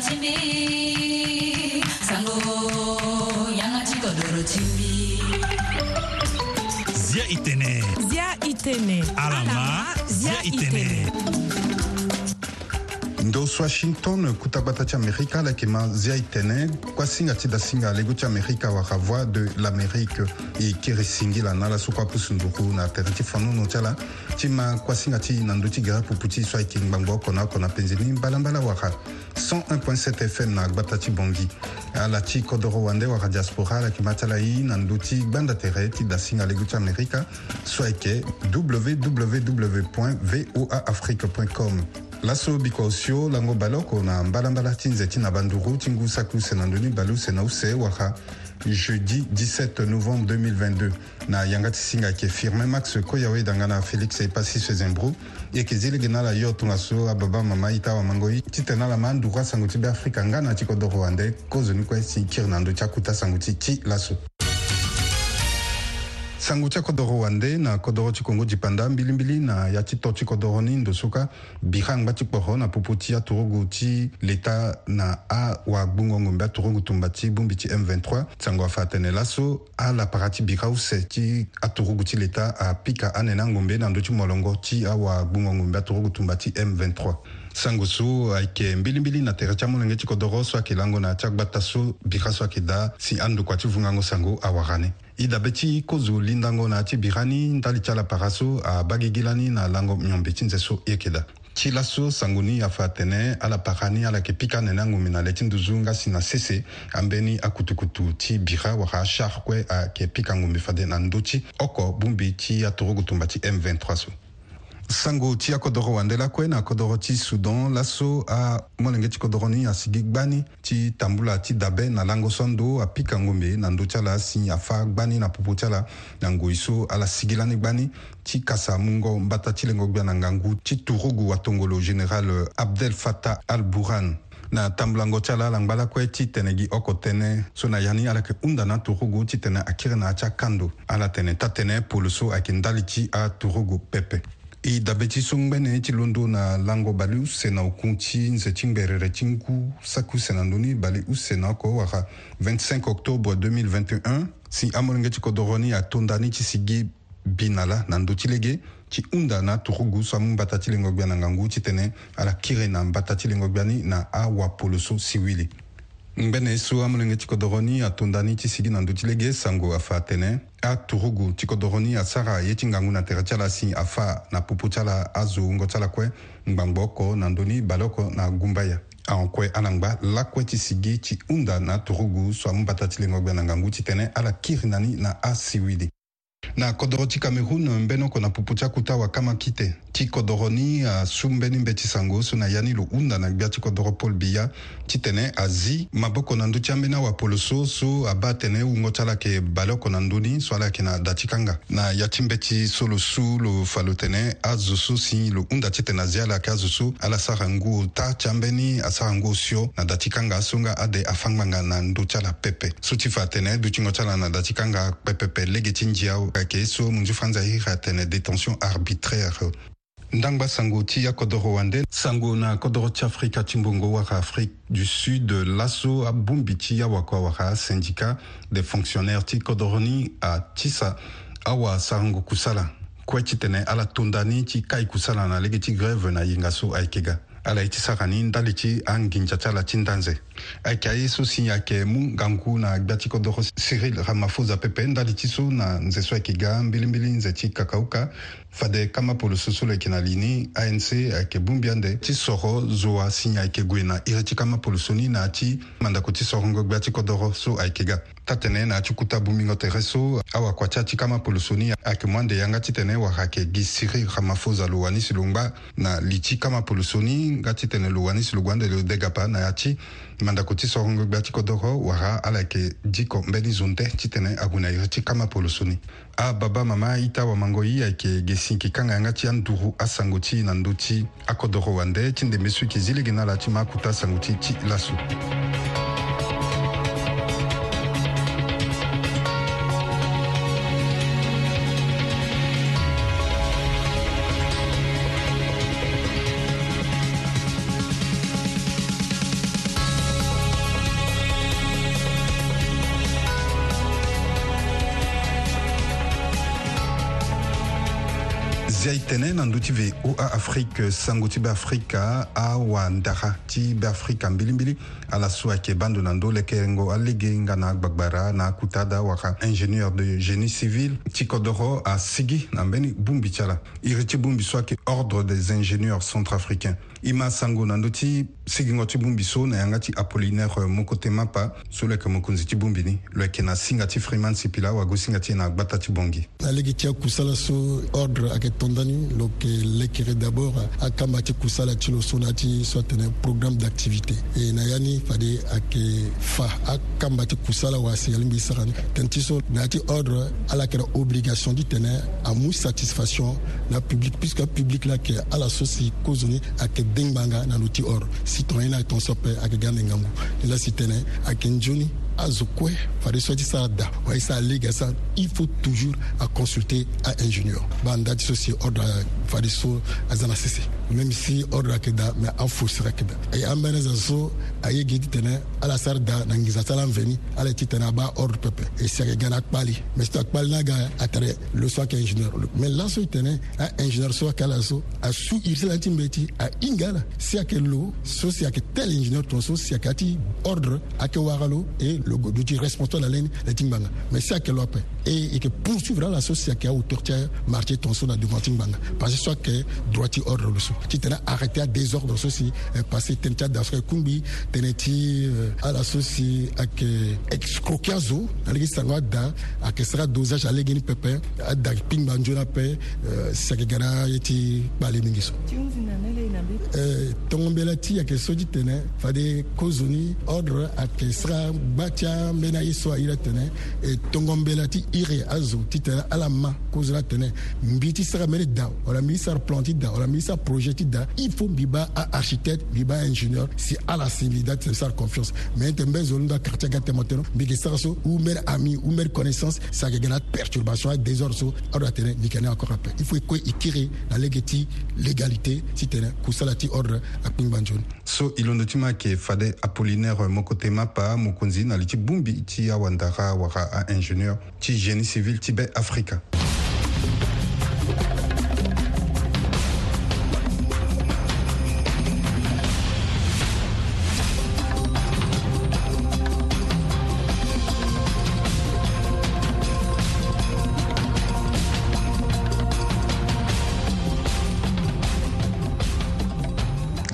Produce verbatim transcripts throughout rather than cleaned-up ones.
chimbi sango yana chiko doro chimbi Zia i Tene Zia i Tene Alama Zia i Tene Ndosu Washington kutabata cha Amerika la kema Zia i Tene kwa singa tida singa lego cha Amerika wa kavwa de l'Amérique e kiri singila na la sokwa pusunduku na teriti fanu no chala chima kwa singa ti nanduti gara puputi swa ikingbango kona kona penzini balambala waka cent un virgule sette F M na Batati Bongi ala chi kodoro wande wa diaspora la kimatalai nanduti banda tereti da singa leguti America soike w w w point voa afrique point com la so bikosio lango baloko na mbalambala tinzeti na banduru tingu sakuse nanduni balu sena use waka jeudi dix-sept novembre deux mille vingt-deux na yangati singa ke firme max koyawe dangana Felix e pasi sezembro ye kezile gena la yo tungaso ababa mama itawa mangoi titena la mandura sanguti be Afrika ngana tikodoro ande kozo ni kwa sikir nando chakuta sanguti ti laso sangutia kodoro wande na kodoro chikongo jipanda mbilimbili na ya chitochi kodoro ni ndosuka bihangba chikoro na popoti ya turugu ti leta na a wa bungo ngomba turugu tumbati bumbi ti M vingt-trois sango afatene laso a la parati bihause ti aturugu ti leta a pika anena ngombe na ndochi molongo ti a wa bungo ngomba turugu tumbati M vingt-trois sangusu aike mbilimbili na terecha molenge chikodoro so akilango na chakbata so bihaso akida si andu kwa chivungango sango awarane ida beti kozu lindango na tibirani ndali chala paraso a bagigilani na lango myombe tinzeso yekeda chilaso sanguni afatene ala parani ala kepika nenangu minale tinduzunga sina sese ambeni akutukutu ti bira wa sharkwe a kepika ngumbe fadena nduchi oko bumbi ti atorogo tumbati M vingt-trois so sango ti akodoro wandela kwe na kodoro ti Sudan laso a molenge ti kodoroni a sigigbani ti tambula ti dabe na lango sondo a pika ngombe na ndochala si afa gbani na popochala na ngoiso ala sigilani gbani ti kasa mungo mbata ti lengo gbana ngangu ti turugu wa tongolo general Abdel Fattah al-Burhan na tamblango chala langbala kwe ti tenegi oko tene so na yani ala ke unda na turugu ti tene akire na acha kando ala tene tatene poloso akindali ti a turugu pepe i dabeti songbene ti londo na lango balu sena ukunti nze timberere tinku saku sena ndoni bali usena ko waka vingt-cinq octobre deux mille vingt et un si amolenge ti kodoroni atondani ti sigi binala na ndoti lege ti unda na turugu so mbata ti lengo gbana ngangu ti tene ala kire na mbata ti lengo gbani na awa poloso siwili mbene so amolenge ti kodoroni atondani ti sigi na ndoti lege sango afatene a turugu ti kodoroni asara ye ti ngangu na tere ti ala si afa na pupu ti ala azungo ti ala kue ngbangbua oko na ndöni bale oko na gumba ya ahokue ala ngba lakue ti sigi ti hunda na aturugu so ambata ti lengo gbia na ngangu ti tënë ala kiri na ni na asiwili na kodoro ti Cameroun mbeni oko na pupu ti akuta wakama kite ti kodoroni asu mbeni mbe ti sango so na yani lo hunda na gbia ti kodoro Paul Biya ti tene azi maboko na ndu ti ambeni awapoloso so aba tene hungo ti ala yeke bale oko na ndöni so ala yeke na da ti kanga na ya ti mbe ti so lo su lo fa lo tene azo so si lo hunda ti tene azi ala yeke azo so ala sara ngu ota ti ambeni asara ngu osio na da ti kanga asonga ade afangbanga na ndö ti ala pepe so ti fa tene dutingo ti ala na da ti kanga kpepepe lege ti nzi ao kake so munzu fanza hira tene détention arbitraire ndangba sango ti ya kodoro wande sango na kodoro ti Afrika ti mbongo waka Afrique du Sud laso abumbi ti ya wakwa waka syndicat des fonctionnaires ti kodoroni a tisa awa sango kusala kwe ti tene ala tondani ti kai kusala na lege ti grève na yingaso aikega ala iti sakani ndali ti anginja ti ala ti ndanze ayeke aye so si ayeke mu ngangu na gbia ti kodoro Cyril Ramaphosa pepe ndali ti so na nze so ayeke ga mbilimbili nze ti kakauka fade kama poloso so lo yeke na lini A N C ayeke bungbi ande ti soro zo asi ayeke gue na iri ti kama poloso ni na yâ ti mandako ti sorongo gbia ti kodoro so ayeke ga tatene na yâ ti kuta bungbingo tere so awakua ti yâ ti kama poloso ni ayeke mu ande yanga ti tene wara ayeke gi Cyril Ramaphosa lo wani si lo ngba na li ti kama poloso ni nga ti tene lo wani si lo gue ande lo dega pa na yâ ti mandako ti sorongo gbia ti kodoro wara ala yeke diko mbeni zonte ti tene ague na iri ti kama poloso ni ababa mama itawa mangoi ayeke ge sinki kanga yanga ti anduru asango ti na ndö ti akodoro wande ti ndembe so yeke zilege na ala ti ma akuta asango ti ti laso Zia i Tene nandutibe o a Afrique sangutibe Africa a wandara tibe Africa mbilimbili alla sua che bando nando le kerengo allegenga na gbagbara na kutada waka ingénieur de génie civil tikodoro a sigi nambeni bumbi chala iriti bumbi so ke ordre des ingénieurs centrafricains ima sango nandoti sigi ngoti bumbi so na ngati Apollinaire Mokotemapa sole ke mokunziti bumbi ni le ke na singati Freeman Sipila wa gosingati na gbatati bongi allegitia kusala so ordre a tondani lo ke lekere d'abord a kambati kusala tilo sonati soit un programme d'activité et nayani fade ake fa akambati kusala wa selimbi sarani tentiso nati ordre à la obligation du tenir à mou satisfaction la public puisque public là que à la société causoni ake dengbanga na loti or citoyen na ton sope ake gandengamu la citoyen ake njoni azokwe fade soit ça da wa isa liga ça il faut toujours à consulter à ingénieur banda di soci ordre fade so azana cc même si ordre akeda mais afousse akeda ay ambeneza so ay gidi tene ala sarda nangizatala mveni ala titana ba ordre pepe et c'est gana kpali mais c'est kpali naga atare le soir qu'ingénieur mais là so tene a ingénieur so kala so a sou irsela timbeti a ingala si akelo so si ak tel ingénieur ton so si akati ordre akewagalo et le goduti responsable la ligne la timbanga mais si akelo pe et et que poursuivra la société qui a autorité marcher ton so na devant timbanga parce que soit que droiti ordre le so qui t'a arrêté à désordre ceci passé tentat d'afrique kumbi teneti à la ceci ak excroquiazo avec ça va da ak sera dosage à l'égine pépé à da ping banjona pé ça que gana eti balemingiso euh tombelati ak sodi tene fade kozoni ordre ak sera batia menaiso ira tene et tombelati ire azo titela alama kozra tene mbiti sera mérite da ola misar planti da ola misar projet il faut biba à architecte biba ingénieur si à la similité ça confiance mais tu mets zone dans quartier gâté maintenant big sarso ou mes amis ou mes connaissances ça que la perturbation des orso à la terre ni qu'elle encore appel il faut que écrire la légalité légalité si terrain kusalati ordre à pingbanjon so ilondotima ke fade Apollinaire Mokotema pa mokonzi na liti bumbi ti awandara wara a ingénieur ti génie civil tibet Africa.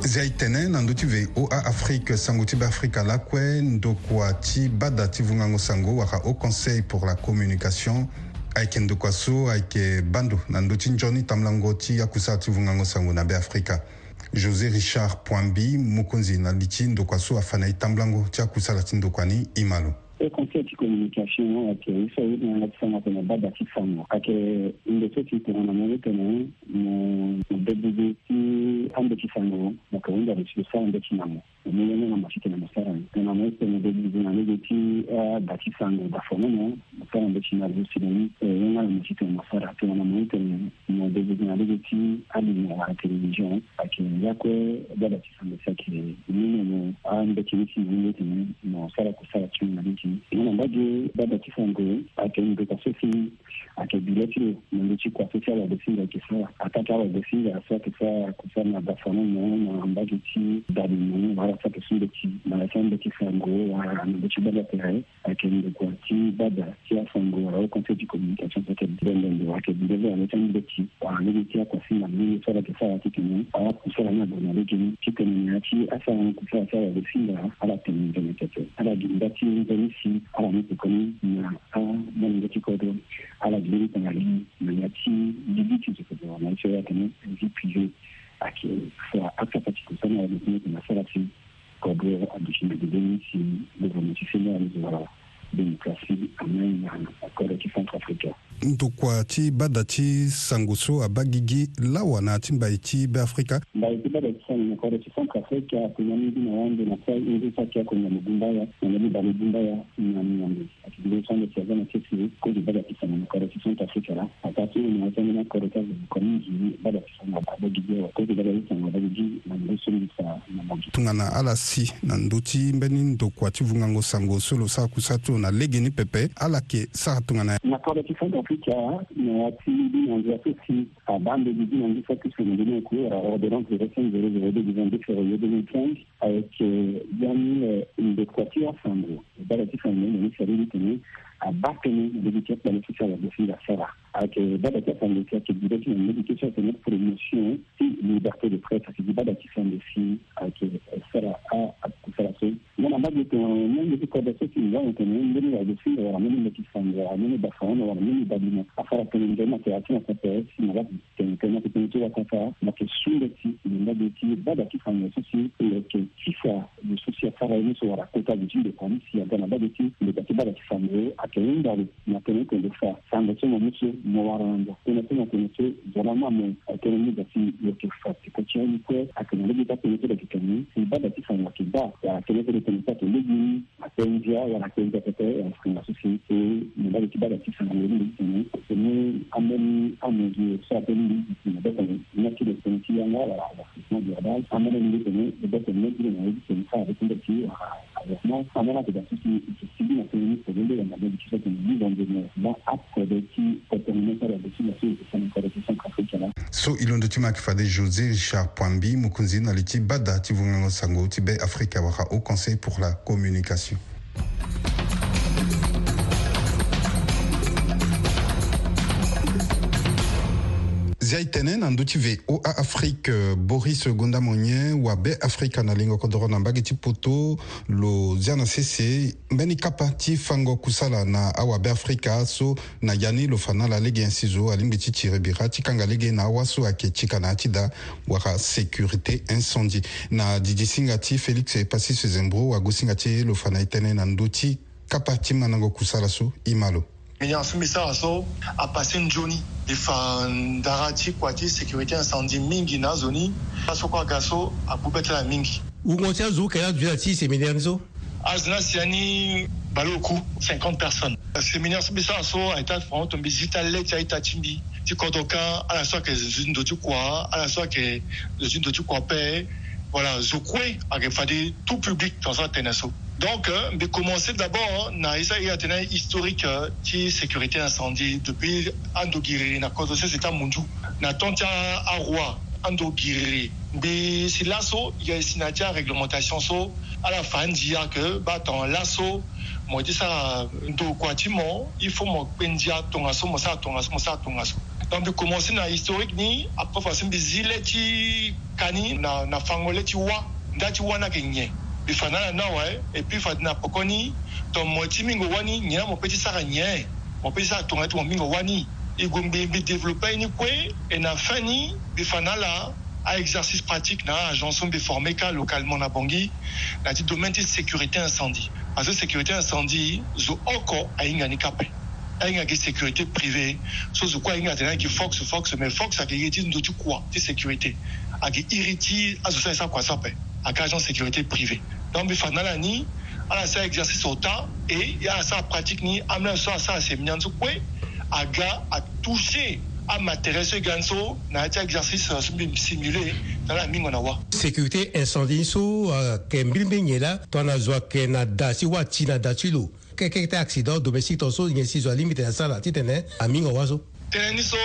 Zia i Tene nanduti ve o a Afrique sanguti ba Africa la kwen dokwati badati vungango sango waka au Conseil pour la communication aike ndokwaso aike bando nanduti njoni tamlangoti akusati vungango sango na be Africa. José Richard Poambi mukunzi nanduti ndokwaso afana itamblango tia kusalati ndokwani imalo. E Conseil de communication ake isoi na natsama kona badati sango ake ndototi kona mwete na mbebuzi ambe kisango makaunda risisa ambe kinamo mwenye na mashike na masara na mwete na bebi na negeti da kisango da fonono msana ambe kinalo sidani na mashike na masara kwa na mwete na bebi na negeti ali na wa television akiingia kwa da kisango saki mwenye ambe kiniki mwete na masara kusala chini na nchi na mbaje da kisango atende kwa sisi akabileti mwenye kwa social ya desinga kisara atakawa desinga aswa kwa kusana da fonono na ambaje ti da ni mara sa kusudi na sande kisango wa anabechibada pere akende kwa ti bada ya sango au Conseil de communication de Tendendo wa kidele ya tende ki kwa nilikia kwa sina mimi sala kifaa tikini au kusala na donalegi tikini na ti asana kufanya sala ya singa ala tende mteto ala dindati ndonisi ala mtukoni na a mwenye tikodo ala dili tangali na ti dibiti tikodo na hiyo yake vipi ake kwa akapati kusana ya mtu na salati kwa bora addition de benefits de beneficiaires de demokrasi amani na kwa kifanta Afrika ntokwa ti badati sangoso abagigi lawana timbaiti ba Afrika baiti badati na kwa kifanta Afrika kuna mimi na wangu na kwa hizo sakia kwenye mgumbaya na mimi bado mgumbaya na mimi ndio sana kiasi na kitu kwa badati sana kwa kifanta Afrika la wakati ni watu na kwa kazi kwa mimi badati sana abagigi wa kwa badati sana abagigi na ndio sana na mwangu tungana alasi na nduti mbeni ntokwa ti vungango sangoso lo sakusatu na legeni pepe alake satunga na kwa kifanta Africa nazi, a bande di dinamica che sono venuti a ordinanza di recente di duemiladiciotto e duemilaquindici avec Daniel Ndekwatia Sandro, relativamente all'iniziativa di tenere a battere le ricerche beneficiarie di Fila Sera, avec Badakia Sandro che di direzione medica per la promozione e libertà di pressa che di Badakia Sandro si avec Sera a Seraso. Non ha mai detto non mi ricordo se ci vanno tenendo la Fila era meno che Sandro, meno da Sandro, meno da Dino. A fare per un tema che ha una capacità che non è poteva fare, ma che sull'etti non da dire Badakia Sandro si che ci sia di società ragione sulla raccolta di cibo come si è dalla base di le cattiva che fanno a che in dal ma che quando fa sanno sono molto muovando una prima che c'è giornalmente a che non da si lo che fa che c'è un po' a che non è da che c'è che non si va da che fanno che da a che le comunità che lui a che in già la raccolta che è una società non da che va da che fanno lui che noi ammen ammen sa che lui da che non ci sono ci andava la ma di adesso ammen lui che da che non ci sono ci fa che ci non amena che da tutti i cittadini che vengono da delle città che vivono nel ma approdetti per permettere di sicuramente che sono ancora ci sono africana so ilondo tima che fa dei José Richard Poimbi mukunzina liti badati vungo sango tibe Africa wa au Conseil pour la communication. Zia i Tene nandu tive o a Afrique Boris Gondamonye wa be Africa na lingo kodoro na mbagi tipoto lo ziana sese mbeni kapa ti fango kusala na awa be Africa so na yani lo fana la lege insizo alimbi titire bira tikanga lege na awa so ake chikana atida waka sécurité incendie na Didi Singati Félix e Pasi Sezembro wa gusingati lo fana i Tene nandu ti kapa ti manango kusala so imalo. E in Sumisa so a passé une journée di fandarati kwati sécurité incendie mingi na zoni aso kwa gaso abubetela mingi ugontia zo kaya durati semenianzo azna siani baloku cinquante personnes semenian Sumisa so aita fonto bizita leti aita chimbi tikodoka ala so ke zindotu kwa ala so ke zindotu kwa pe voilà zo kwe akefadi tout public dans un tenaso. Donc, j'ai euh, commencé d'abord na isa iatena historique qui euh, sécurité incendie depuis Andogiri na cause de cet amundu na tontia arwa Andogiri mais c'est l'asso il y a ici natia réglementation so à la fin dia que battant l'asso moi dit ça ndo kwatimo il faut mo pendia tongaso mo sa tongaso mo sa tongaso. Donc j'ai commencé na historique ni après façon bizileti kani na na fangoleti wa ndati wana kenye bifanana nawe et puis fadna pokoni to motimingo wani nya mo petit saranye mo petit sa tonga to mingo wani igombe bi développer ni kwe et na fani bifanala à exercice pratique na agence be formé ka localement na Bangui na dit domaine de sécurité incendie parce que sécurité incendie zo oko ainga ni kapé ainga ki sécurité privée so zo kwa ainga tena ki fox fox mais fox a ki dit ndotu kwa ti sécurité a ki iriti azosa sa kwa sapé à l'agence de sécurité privée. Donc, il faut que nous fassions un exercice au temps et il y a sa pratique, nous avons ça à séminaire, à toucher, à m'intéresser, à un exercice simulé dans la mine. Sécurité incendie, c'est un building là, tu as un Canada, si tu as un Dachilo, quelqu'un accident domestique, tu as un limite à la salle, tu as un mine au oiseau. Teniso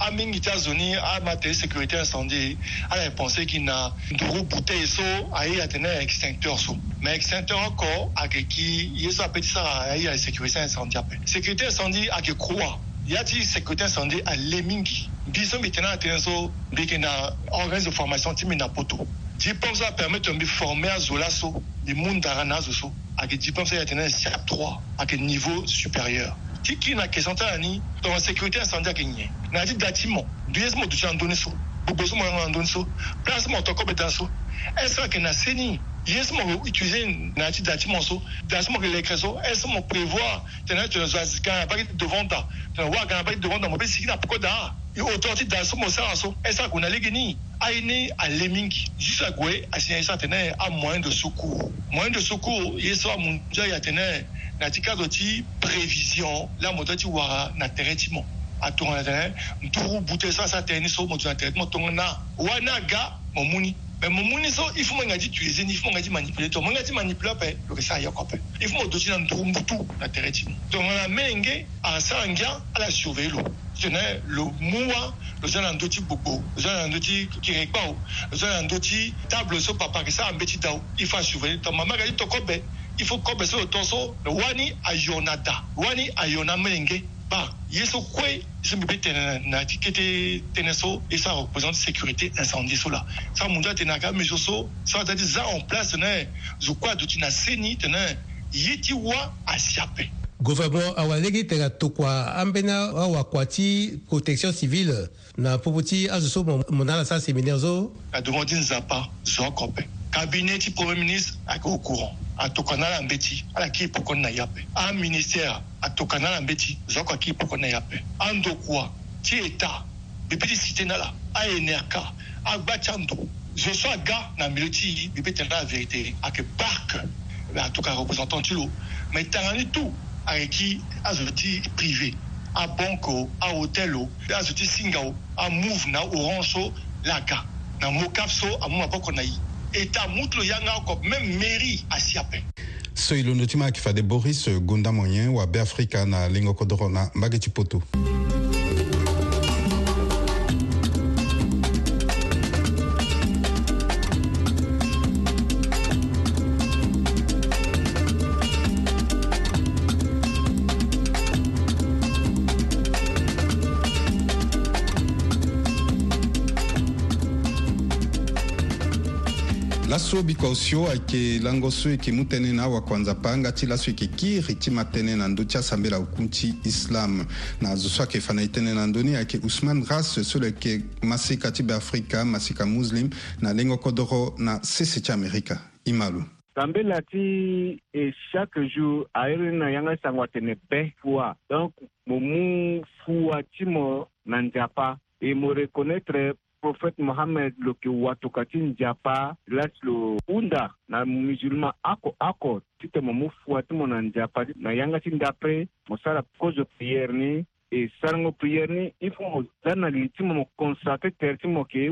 aming itazoni a maté sécurité incendie a pensé qu'il n'a de bouteille so a y a tenir extincteur so mais extincteur encore a qui il ça petit ça a y a sécurité incendie sécurité incendie a que croire y a ti sécurité incendie a lemingi biso maintenant teniso bikena organisme de formation timina poto diplôme ça permet de former à zolaso le monde d'arana so a que diplôme ça y a tenir C trois à que niveau supérieur qui n'a que santani dans la sécurité incendie kenyé n'a dit bâtiment deuxièmement tu en donné so beaucoup moins en donné so placement ton compétence so est-ce que na seni yes mon utiliser n'a dit bâtiment so placement que les créso est-ce mon prévoir tenant tu as askan pas devant ta wa kan pas devant ta mon si na pokoda et autorité dans so mon ça so est-ce qu'on a légni aini à lemingi jusqu'à quoi à ça tenait à moyen de secours moyen de secours yeso mon dia ya tenait na tikazo ti prévision la moto ti wara na traitement atongana nturu butesa sa teniso moto na traitement tongana wana ga momuni Mais mon munition, il faut m'engager tuer, il faut m'engager manipuler, tout m'engager manipuler, ben le reste ailleurs quoi. Il faut m'engager dans le tout la terre est. Donc on a mené à Sangia à la surveiller l'eau. Je n'ai le moua, le jeune andoti bobo, le jeune andoti kirikbao, le jeune andoti table sur papa que ça un petit dao. Il faut surveiller. Donc maman a dit to kobe, il faut kobe sur le tonso, le wani ayonada, wani ayona mené. Bah, il faut quoi? Je me bête na étiquette teneso et ça représente sécurité incendie cela. Ça mon doit tenaka mais je so ça doit dire en place né je quoi de tina seni tenan yetiwa asiape. Gouvernement awalegi tera tokwa ambena awakwati protection civile na popoti azuso monala sa séminaire zo a demandé nzapa zo kopé. Cabinet du Premier ministre a au courant à Tokanala Mbeti à la qui pour qu'on n'aille pas un ministère à Tokanala Mbeti zoka qui pour qu'on n'aille pas en dokwa ti état depuis cité nala a N R K a Bachando je sois gars na miloti depuis la vérité à que parc à tout cas représentant tulo mais t'as tout à qui à zoti privé à banco à hôtelo à zoti singao à move na orange laka na mokafso à mon pas qu'on aille. So il l'ultima che fa de Boris Gondamonien o Abe Africa na lingo kodorona bageti poto. Lasso bikausio ake langoso eke mutene na wakwanza panga ti lasso eke kiri ti matene na ndo ti asambela ukunti islam na zo so ke fana itene na ndoni ake Ousmane Grasse so le ke masika ti Afrika masika muslim na lengo kodoro na sese ti Amerika imalu Sambela ti et chaque jour airina yanga sangwa tene pe fois donc momu fois ti mo na njapa et mo reconnaître prophète Mohammed lo ki watokatin japa latlo unda na musulman ako ako tite momu fuati monan japa na yanga tin d'après mo sala cause prière ni e sarango prière ni il faut mo dana litimo mo consacrer tertimo ke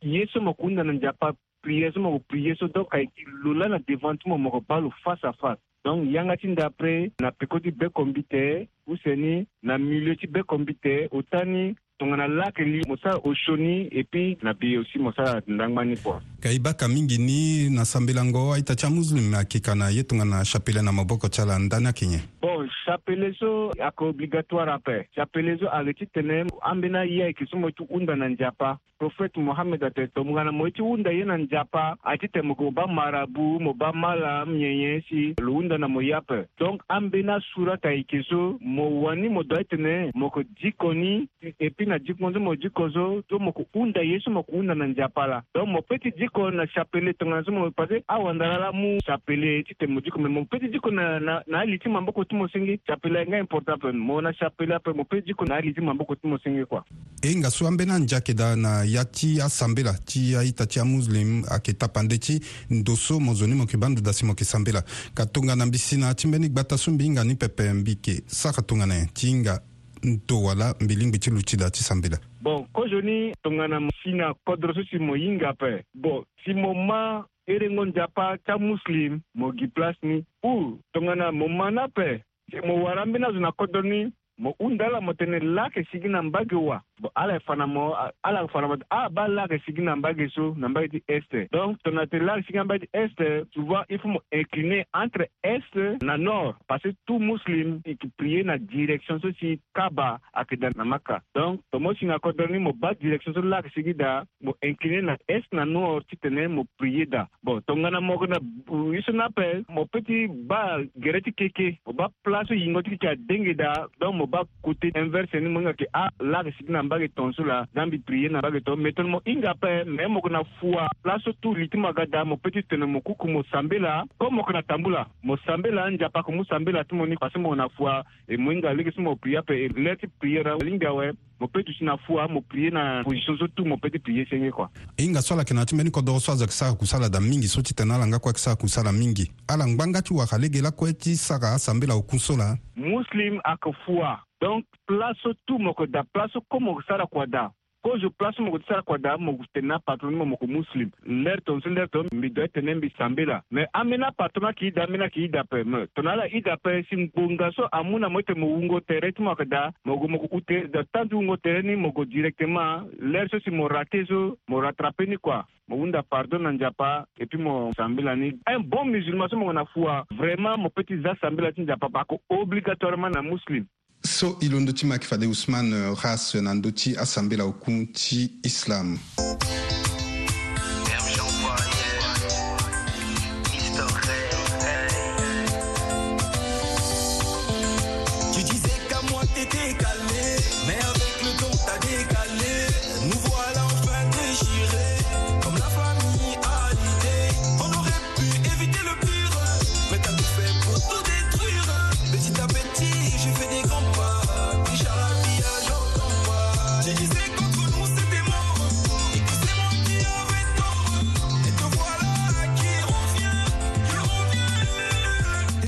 yeso mo kunda na japa prière mo prière so donc ay lula na devant mo mo balu face à face donc yanga tin d'après na pekoti be kombite useni na milieu ti be kombite otani tongana lake li mosa oshoni epi na bi aussi mosa ndangmani po kaibaka mingi ni na sambelango aita cha muslim akikana yetungana chapele na maboko chala ndana kinye bon chapele zo ako obligatoire ape chapele zo aleti tenem ambena ye kisumo tu unda na njapa prophète Mohammed ateto mungana moiti unda ye na njapa atite mugoba marabu moba mala mnyenyesi luunda na moyape donc ambena sura taikizo mo wani mo doitene moko jikoni epi na jikmo mo jikozo to moko unda yesu moko unda na njapa la donc mo petit jiko na chapele tongazo mo pase awandala mu chapele tite mo jiko mo petit jiko na na, na liti mamboko tumo singi chapele nga important mo na chapele ape mo petit jiko na liti mamboko tumo singi kwa enga suambena njakeda na yati asambela ti aita ti muslim aketapande ti ndoso mo zoni mo kibandu dasi mo kisambela katunga na bisina timbeni batasumbi inga ni pepe mbike saka tunga na tinga nto wala mbilingi ti lucida ti sambela bon ko joni tunga na bisina kodroso ti mo inga pe bon ti moma erengo njapa ta muslim mo gi place ni ou tunga na momana pe mo warambe na zona kodoni mo undala mo tene lake sigina mbagewa ala fana mo ala fana mo aba lake sigina mbageso na mbagi este donc ton atela sigina mbagi este tu vois il faut mo incliner entre est na nord parce que tout muslim qui prie na direction soci Kaaba akida na Makka donc to mo singa kodoni mo ba direction so lake sigida mo incliner na est na nord ti tene mo prier da bon tongana mo na iso na pe mo petit ba gereti keke mo ba place yingoti ka dengida donc mo ba côté inverse ni mo nga ke a lake sigina bageton sula zambi prier na bageton meton mo inga pe même qu'on a foi la surtout litima gada mo petit tenemo kuku mo sambela comme qu'on a tambula mo sambela nja pa ko mo sambela timoni parce qu'on a foi et mo inga legi mo prier pe let prier linga we mo petit sina foi mo prier na position surtout mo petit prier senge quoi inga sola ke na timeni ko do so za ksa kusala da mingi so titana langa kwa ksa kusala mingi ala ngbanga ti wa khalegela kweti saka sambela okunsola muslim akofua donc place tout moko da place comme ça la kwada ko je place mo tsara kwa da mo tena patron mo ko muslim ler ton sender ton mi do tena mbi sambela me amena patron ki da mena ki da pe me tonala i da pe sim bunga so amuna mo te mo ungo teret mo kada mo go mo ku te da tandu ungo tereni mo go directement ler so si mo ratezo mo rattraper ni quoi mo unda pardon n'japa et puis mo sambela ni un bon musulman so mo na foi vraiment mo petit za sambela tin japa ba ko obligatoirement na muslim. So ilondoti makifade Ousmane ras nandoti asambela okunti islam. Tu disais qu'à moi t'étais calmé, mais avec le temps t'as décalé. Nous voilà enfin déchirés, comme la famille à l'idée. On aurait pu éviter le pire, mais t'as tout fait pour tout détruire. Petit à petit j'ai fait des grands.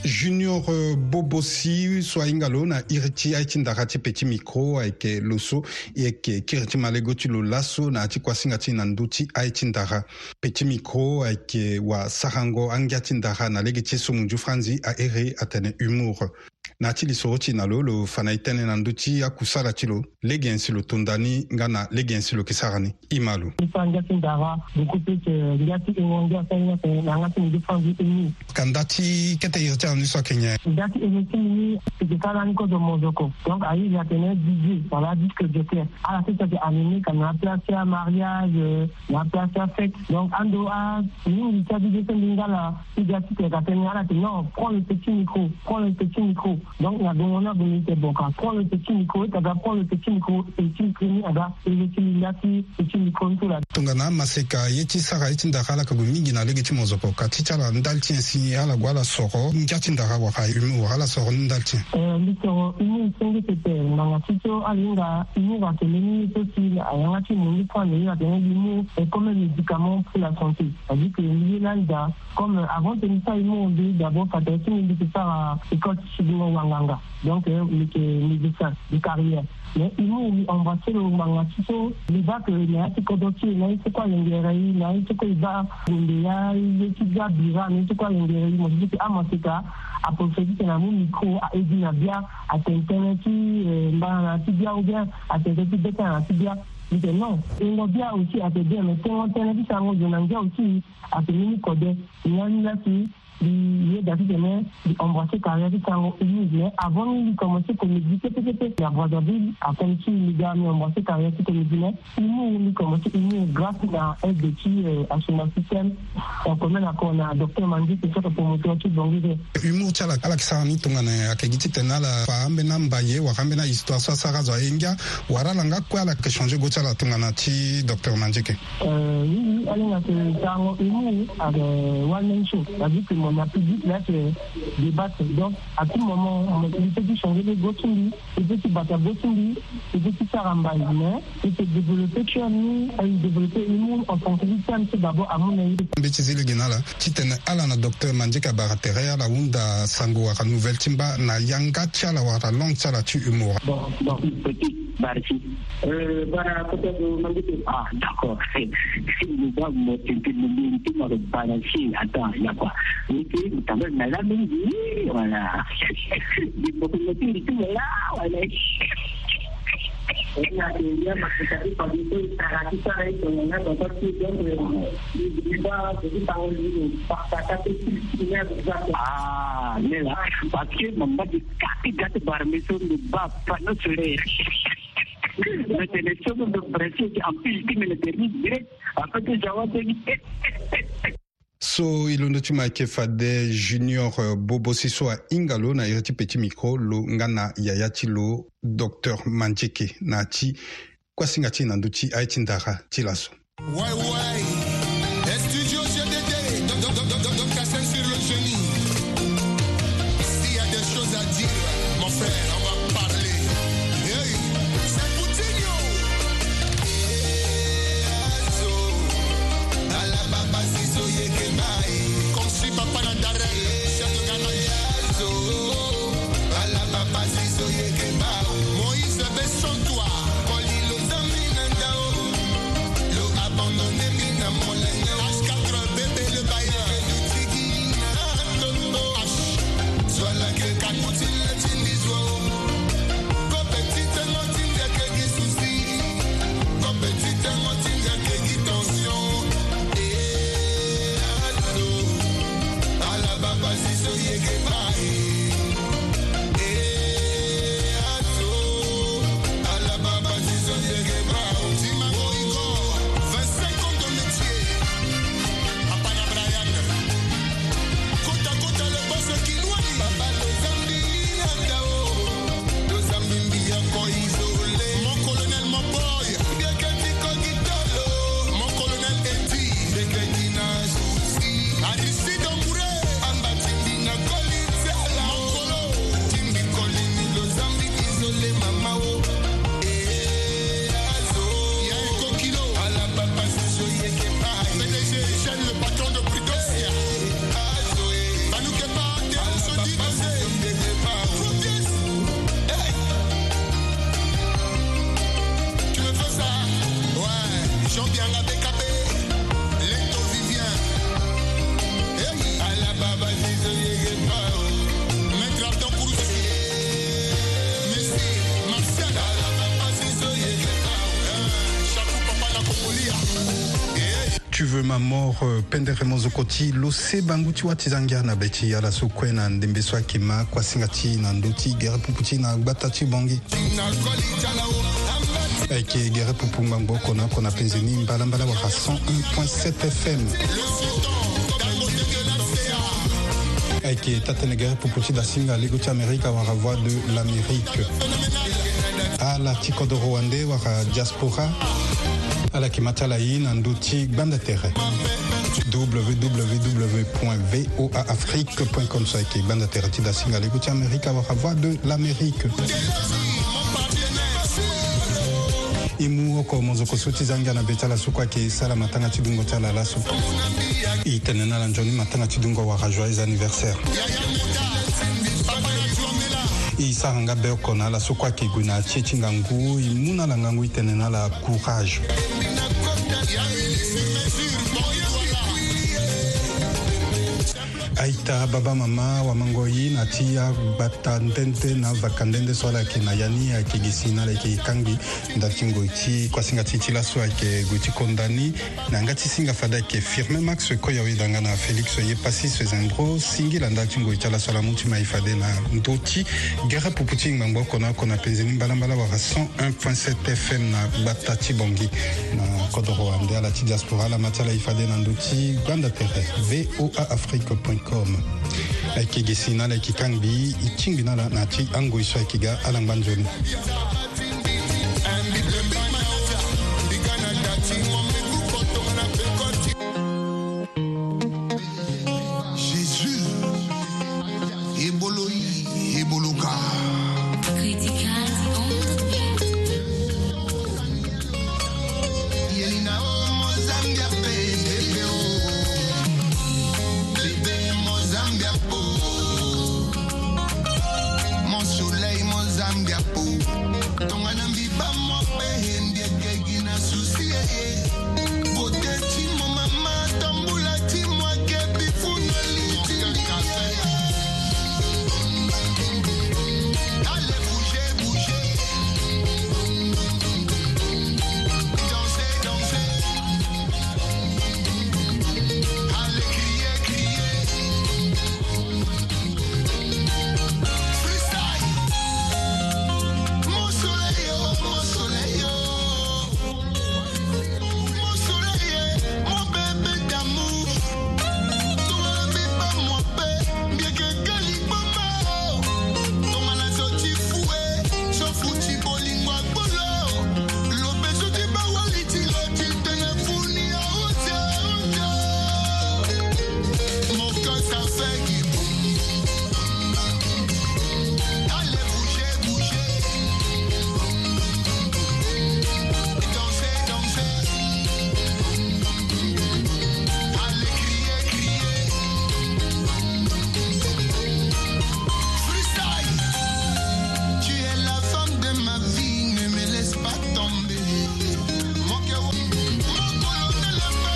Junior Bobossi, Soingalo, na iriti aitinda kati petit micro aike loso yeke kiriti malegoti lo lasso na ati kwasinga tina nduti aitinda petit micro aike wa sarango angatinda na legeti somunju franzi a ere atene humour na ati lisoroti nalo lo fanaitene nanduti akusala tilo legensi lo tondani ngana legensi lo kisarani imalo ifangatinda bukuti ngati ngonga sana na ngati ndu franzi ni kandati kete iriti Kenya. Donc il y a dix-huit, on a dit que j'étais à la fête de Amini, qu'on a placé un mariage, on a placé un fête. Donc en dehors, nous, il y a dit que Lingala, il y a dit que Lingala, non, prends le petit micro, prends le petit micro. Donc on a demandé à Boka, prends le petit micro, tu vas prendre le petit micro, et tu me finis, et tu me petit micro, tout là. Tongana, Maseka, Yeti Sara, Yeti Ndakala, Kagumi, Gina, Legiti Mozopoka, Titala, Ndalti, Insignia, La Guala, Soro, Nkati Donc, a professeur qui a mon micro a aidé à bien à t'internetti bah à tibia ou bien à t'internetti bêta à tibia mais non il m'a bien aussi à tibia mais quand on t'internetti ça on donne bien aussi à te mini code il y a une là-dessus il y a d'avis de main d'embrasser carrière qui ça on dit avant de commencer comme dit c'était à Brazzaville à Conti les gars mais embrasser carrière qui comme dit non il nous commencer une grâce à un de qui à son système on commence à qu'on a docteur Mandi c'est ça pour montrer tout donc humour tala kala kisani tungana akegiti tenala faambe na mbaye wakambe na histoire sa sarazo enga waralanga kwala ke changer gotala tungana ti docteur Mandike euh oui alinga te tango humour avec one man show la vie que mon public là c'est débattre donc à tout moment on peut dit changer les gotundi et petit bata gotundi et petit saramba mais c'est développer tu ami à développer humour en tant que système c'est d'abord à mon avis mbetizile genala titena ala na docteur Mandike barateria la da sango wa nouvelle timba na yanga tsala wa long tsala tu humour bon bon petit barci euh bara peut-être mandite ah d'accord c'est nous va me tenter de me dire de balancer attends il y a quoi mais tu t'avais malade mais voilà il faut que tu dis là voilà et là il y a ma secrétaire pas du tout ça qui ça et on a dans cette zone de débat de parole de partager il y a ah mais là parce que mon mari qui gâte barmeson de bas pas notre soleil mais les choses de presque en pile qui me le termine direct après que j'avais. So ilondoti makefade Junior Bobosi so a ingalo na iriti petit micro lo ngana yayati lo docteur Mandike na ti kwasinga ti na nduti aitindara ti laso why why studio je dédé donc donc donc donc donc casser sur le genou s'il y a des choses à dire mon frère on va parler. Moïse, baisse toi, quand l'île aux amis, Ma mort pendere mozokoti lose banguti watizanga na beti ala sokwena ndembeso akima kwa singati na ndoti gere puputi na batati bangi eke gere pupunga ngoko na kona penzeni mbalambala wa cent un virgule sept F M eke tatene gere puputi da singa legoti Amerika wa voix de l'Amérique ala tikodo rwande wa diaspora alla Kimatalaïn en douti bande terre w w w point voaafrique point com ça qui bande terre ti da singa l'écoute Amérique avoir la voix de l'Amérique imu ko mozoko suti zanga na betala sukwa ke sala matanga tidungo tala la sukwa itenena la njoni matanga tidungo wa joyeux anniversaire Isa hanga beko na la sokwa ke guna chichinga ngu imuna la ngangu itenena la courage Aita baba mama wa mangoyi na tia batantente na vakandende sola ke na yani akigisina le ke kangi ndakingo iti kwa singa titila soa ke guti kondani na ngati singa fada ke firme max ko yawe danga na Felix ye passi ses endro singila ndakingo itala sola muti maifade na ndoti gera puputing mangwa kona kona penzeni balambala wa cent un virgule sept F M na batati bongi na kodoro ande ala ti diaspora la matala ifade na ndoti banda terre voaafrique point com Eki gisina la kikangbi ichingina la nati ango iswa kiga alambanzoni.